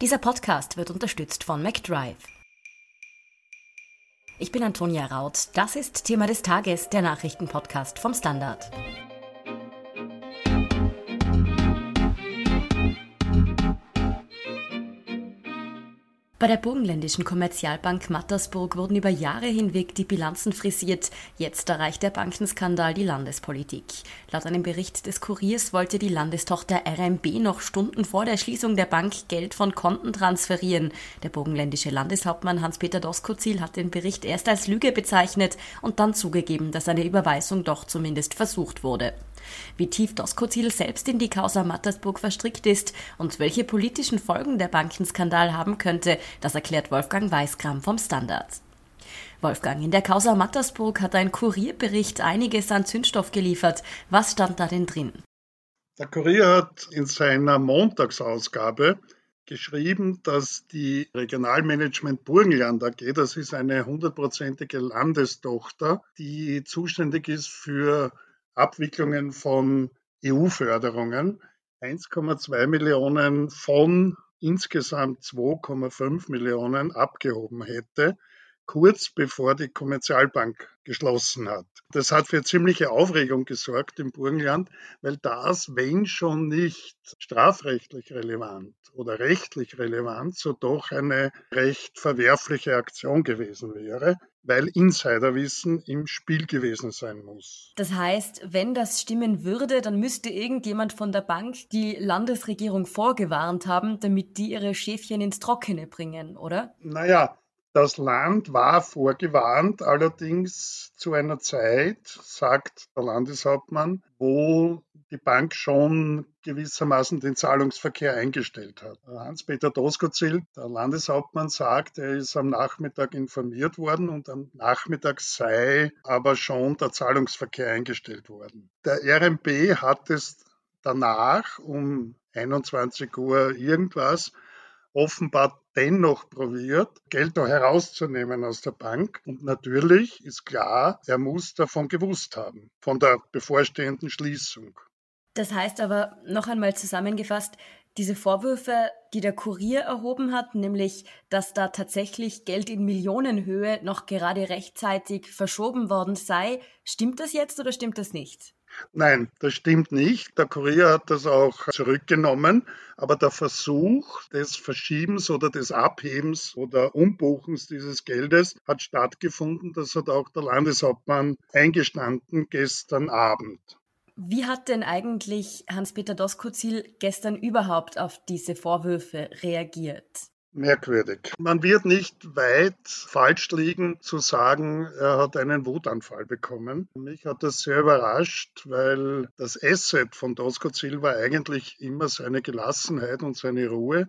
Dieser Podcast wird unterstützt von McDrive. Ich bin Antonia Raut. Das ist Thema des Tages, der Nachrichtenpodcast vom Standard. Bei der burgenländischen Kommerzialbank Mattersburg wurden über Jahre hinweg die Bilanzen frisiert. Jetzt erreicht der Bankenskandal die Landespolitik. Laut einem Bericht des Kuriers wollte die Landestochter RMB noch Stunden vor der Schließung der Bank Geld von Konten transferieren. Der burgenländische Landeshauptmann Hans-Peter Doskozil hat den Bericht erst als Lüge bezeichnet und dann zugegeben, dass eine Überweisung doch zumindest versucht wurde. Wie tief Doskozil selbst in die Causa Mattersburg verstrickt ist und welche politischen Folgen der Bankenskandal haben könnte, das erklärt Wolfgang Weißkram vom Standard. Wolfgang, in der Causa Mattersburg hat ein Kurierbericht einiges an Zündstoff geliefert. Was stand da denn drin? Der Kurier hat in seiner Montagsausgabe geschrieben, dass die Regionalmanagement Burgenland AG, das ist eine 100%ige Landestochter, die zuständig ist für Abwicklungen von EU-Förderungen, 1,2 Millionen von insgesamt 2,5 Millionen abgehoben hätte, kurz bevor die Kommerzialbank geschlossen hat. Das hat für ziemliche Aufregung gesorgt im Burgenland, weil das, wenn schon nicht strafrechtlich relevant oder rechtlich relevant, so doch eine recht verwerfliche Aktion gewesen wäre, weil Insiderwissen im Spiel gewesen sein muss. Das heißt, wenn das stimmen würde, dann müsste irgendjemand von der Bank die Landesregierung vorgewarnt haben, damit die ihre Schäfchen ins Trockene bringen, oder? Naja, das Land war vorgewarnt, allerdings zu einer Zeit, sagt der Landeshauptmann, wo die Bank schon gewissermaßen den Zahlungsverkehr eingestellt hat. Hans-Peter Doskozil, der Landeshauptmann, sagt, er ist am Nachmittag informiert worden und am Nachmittag sei aber schon der Zahlungsverkehr eingestellt worden. Der RMB hat es danach um 21 Uhr irgendwas offenbar dennoch probiert, Geld noch herauszunehmen aus der Bank. Und natürlich ist klar, er muss davon gewusst haben, von der bevorstehenden Schließung. Das heißt aber, noch einmal zusammengefasst, diese Vorwürfe, die der Kurier erhoben hat, nämlich, dass da tatsächlich Geld in Millionenhöhe noch gerade rechtzeitig verschoben worden sei, stimmt das jetzt oder stimmt das nicht? Nein, das stimmt nicht. Der Kurier hat das auch zurückgenommen, aber der Versuch des Verschiebens oder des Abhebens oder Umbuchens dieses Geldes hat stattgefunden. Das hat auch der Landeshauptmann eingestanden gestern Abend. Wie hat denn eigentlich Hans-Peter Doskozil gestern überhaupt auf diese Vorwürfe reagiert? Merkwürdig. Man wird nicht weit falsch liegen, zu sagen, er hat einen Wutanfall bekommen. Mich hat das sehr überrascht, weil das Asset von Doskozil war eigentlich immer seine Gelassenheit und seine Ruhe.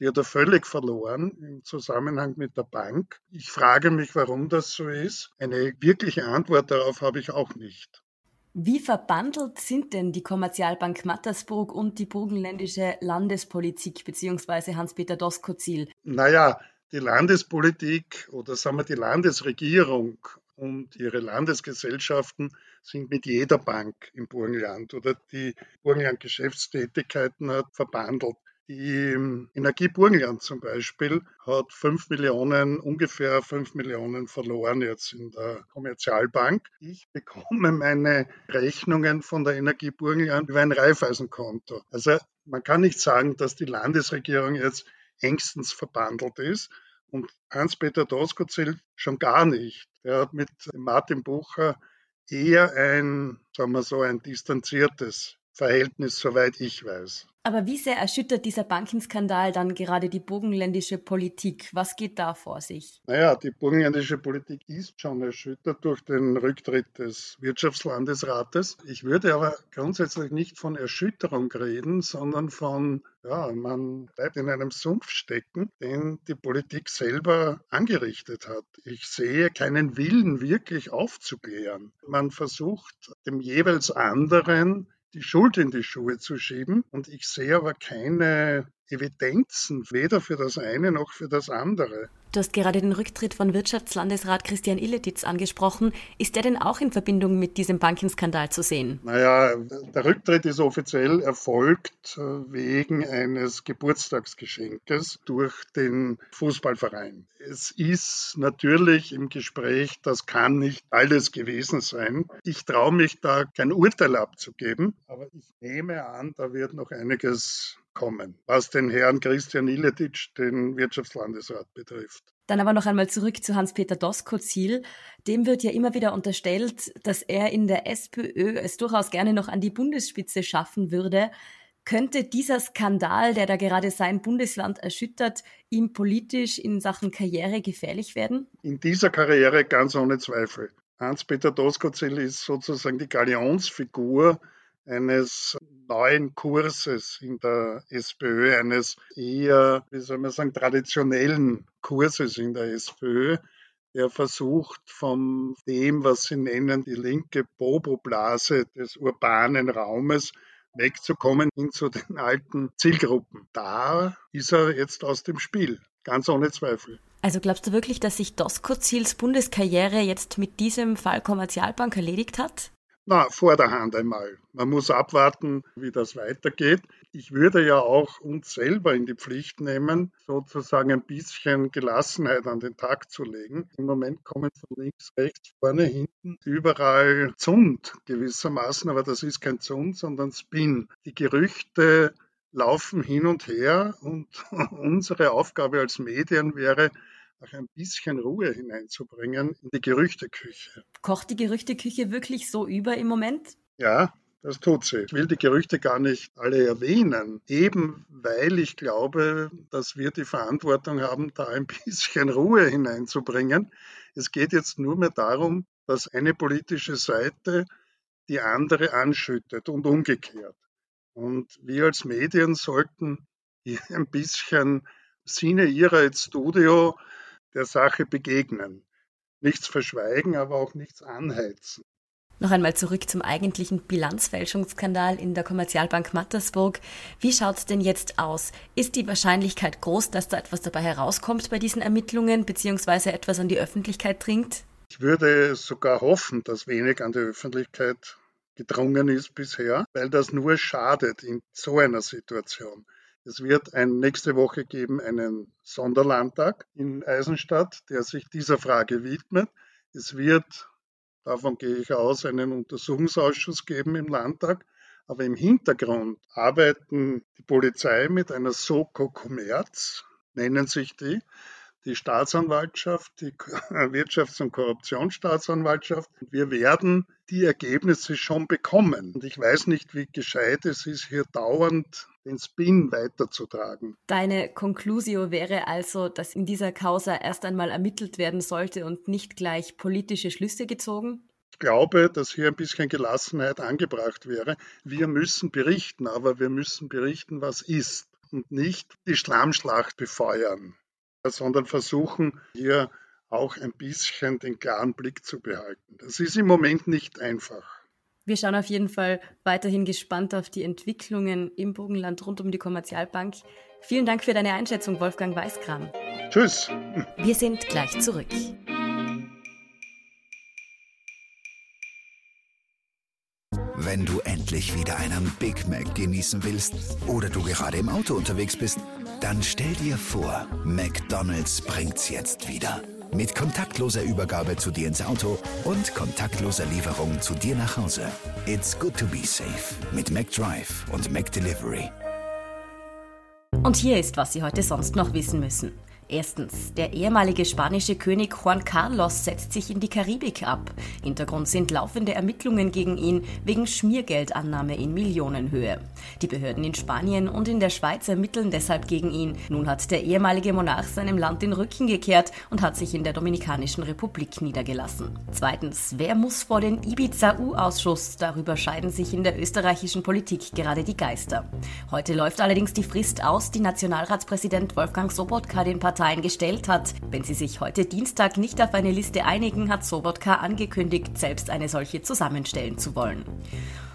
Die hat er völlig verloren im Zusammenhang mit der Bank. Ich frage mich, warum das so ist. Eine wirkliche Antwort darauf habe ich auch nicht. Wie verbandelt sind denn die Kommerzialbank Mattersburg und die burgenländische Landespolitik bzw. Hans-Peter Doskozil? Naja, die Landespolitik oder sagen wir die Landesregierung und ihre Landesgesellschaften sind mit jeder Bank im Burgenland oder die Burgenland-Geschäftstätigkeiten hat verbandelt. Die Energie Burgenland zum Beispiel hat 5 Millionen verloren jetzt in der Kommerzialbank. Ich bekomme meine Rechnungen von der Energie Burgenland über ein Raiffeisenkonto. Also man kann nicht sagen, dass die Landesregierung jetzt engstens verbandelt ist und Hans-Peter Doskozil schon gar nicht. Er hat mit Martin Bucher eher ein distanziertes Verhältnis, soweit ich weiß. Aber wie sehr erschüttert dieser Bankenskandal dann gerade die burgenländische Politik? Was geht da vor sich? Naja, die burgenländische Politik ist schon erschüttert durch den Rücktritt des Wirtschaftslandesrates. Ich würde aber grundsätzlich nicht von Erschütterung reden, sondern von, man bleibt in einem Sumpf stecken, den die Politik selber angerichtet hat. Ich sehe keinen Willen, wirklich aufzuklären. Man versucht, dem jeweils anderen die Schuld in die Schuhe zu schieben. Und ich sehe aber keine Evidenzen, weder für das eine noch für das andere. Du hast gerade den Rücktritt von Wirtschaftslandesrat Christian Illetitz angesprochen. Ist der denn auch in Verbindung mit diesem Bankenskandal zu sehen? Naja, der Rücktritt ist offiziell erfolgt wegen eines Geburtstagsgeschenkes durch den Fußballverein. Es ist natürlich im Gespräch, das kann nicht alles gewesen sein. Ich traue mich da kein Urteil abzugeben, aber ich nehme an, da wird noch einiges kommen, was den Herrn Christian Illetitz, den Wirtschaftslandesrat, betrifft. Dann aber noch einmal zurück zu Hans-Peter Doskozil. Dem wird ja immer wieder unterstellt, dass er in der SPÖ es durchaus gerne noch an die Bundesspitze schaffen würde. Könnte dieser Skandal, der da gerade sein Bundesland erschüttert, ihm politisch in Sachen Karriere gefährlich werden? In dieser Karriere ganz ohne Zweifel. Hans-Peter Doskozil ist sozusagen die Galionsfigur eines neuen Kurses in der SPÖ, eines eher, traditionellen Kurses in der SPÖ, der versucht, von dem, was sie nennen, die linke Bobo-Blase des urbanen Raumes wegzukommen hin zu den alten Zielgruppen. Da ist er jetzt aus dem Spiel, ganz ohne Zweifel. Also glaubst du wirklich, dass sich Doskozils Bundeskarriere jetzt mit diesem Fall Kommerzialbank erledigt hat? Na, vor der Hand einmal. Man muss abwarten, wie das weitergeht. Ich würde ja auch uns selber in die Pflicht nehmen, sozusagen ein bisschen Gelassenheit an den Tag zu legen. Im Moment kommen von links, rechts, vorne, hinten überall Zund gewissermaßen, aber das ist kein Zund, sondern Spin. Die Gerüchte laufen hin und her und unsere Aufgabe als Medien wäre, ein bisschen Ruhe hineinzubringen in die Gerüchteküche. Kocht die Gerüchteküche wirklich so über im Moment? Ja, das tut sie. Ich will die Gerüchte gar nicht alle erwähnen, eben weil ich glaube, dass wir die Verantwortung haben, da ein bisschen Ruhe hineinzubringen. Es geht jetzt nur mehr darum, dass eine politische Seite die andere anschüttet und umgekehrt. Und wir als Medien sollten hier ein bisschen im Sinne ihrer jetzt Studio der Sache begegnen. Nichts verschweigen, aber auch nichts anheizen. Noch einmal zurück zum eigentlichen Bilanzfälschungsskandal in der Kommerzialbank Mattersburg. Wie schaut es denn jetzt aus? Ist die Wahrscheinlichkeit groß, dass da etwas dabei herauskommt bei diesen Ermittlungen, beziehungsweise etwas an die Öffentlichkeit dringt? Ich würde sogar hoffen, dass wenig an die Öffentlichkeit gedrungen ist bisher, weil das nur schadet in so einer Situation. Es wird nächste Woche geben einen Sonderlandtag in Eisenstadt, der sich dieser Frage widmet. Es wird, davon gehe ich aus, einen Untersuchungsausschuss geben im Landtag. Aber im Hintergrund arbeiten die Polizei mit einer Soko-Kommerz, nennen sich die, die Staatsanwaltschaft, die Wirtschafts- und Korruptionsstaatsanwaltschaft. Wir werden die Ergebnisse schon bekommen. Und ich weiß nicht, wie gescheit es ist, hier dauernd den Spin weiterzutragen. Deine Conclusio wäre also, dass in dieser Causa erst einmal ermittelt werden sollte und nicht gleich politische Schlüsse gezogen? Ich glaube, dass hier ein bisschen Gelassenheit angebracht wäre. Wir müssen berichten, aber wir müssen berichten, was ist und nicht die Schlammschlacht befeuern, sondern versuchen, hier auch ein bisschen den klaren Blick zu behalten. Das ist im Moment nicht einfach. Wir schauen auf jeden Fall weiterhin gespannt auf die Entwicklungen im Burgenland rund um die Kommerzialbank. Vielen Dank für deine Einschätzung, Wolfgang Weißkram. Tschüss. Wir sind gleich zurück. Wenn du endlich wieder einen Big Mac genießen willst oder du gerade im Auto unterwegs bist, dann stell dir vor, McDonald's bringt's jetzt wieder. Mit kontaktloser Übergabe zu dir ins Auto und kontaktloser Lieferung zu dir nach Hause. It's good to be safe mit McDrive und McDelivery. Und hier ist, was Sie heute sonst noch wissen müssen. Erstens, der ehemalige spanische König Juan Carlos setzt sich in die Karibik ab. Hintergrund sind laufende Ermittlungen gegen ihn wegen Schmiergeldannahme in Millionenhöhe. Die Behörden in Spanien und in der Schweiz ermitteln deshalb gegen ihn. Nun hat der ehemalige Monarch seinem Land den Rücken gekehrt und hat sich in der Dominikanischen Republik niedergelassen. Zweitens, wer muss vor den Ibiza-U-Ausschuss? Darüber scheiden sich in der österreichischen Politik gerade die Geister. Heute läuft allerdings die Frist aus, die Nationalratspräsident Wolfgang Sobotka den Parteitag Parteien gestellt hat. Wenn sie sich heute Dienstag nicht auf eine Liste einigen, hat Sobotka angekündigt, selbst eine solche zusammenstellen zu wollen.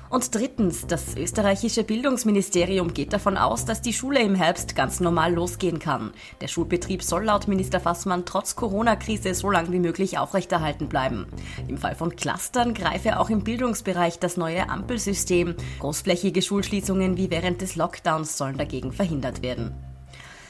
Und drittens, das österreichische Bildungsministerium geht davon aus, dass die Schule im Herbst ganz normal losgehen kann. Der Schulbetrieb soll laut Minister Fassmann trotz Corona-Krise so lang wie möglich aufrechterhalten bleiben. Im Fall von Clustern greife auch im Bildungsbereich das neue Ampelsystem. Großflächige Schulschließungen wie während des Lockdowns sollen dagegen verhindert werden.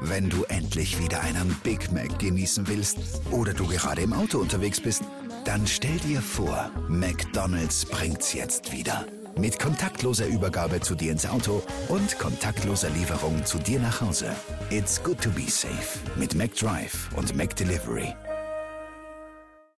Wenn du endlich wieder einen Big Mac genießen willst oder du gerade im Auto unterwegs bist, dann stell dir vor, McDonald's bringt's jetzt wieder. Mit kontaktloser Übergabe zu dir ins Auto und kontaktloser Lieferung zu dir nach Hause. It's good to be safe mit McDrive und McDelivery.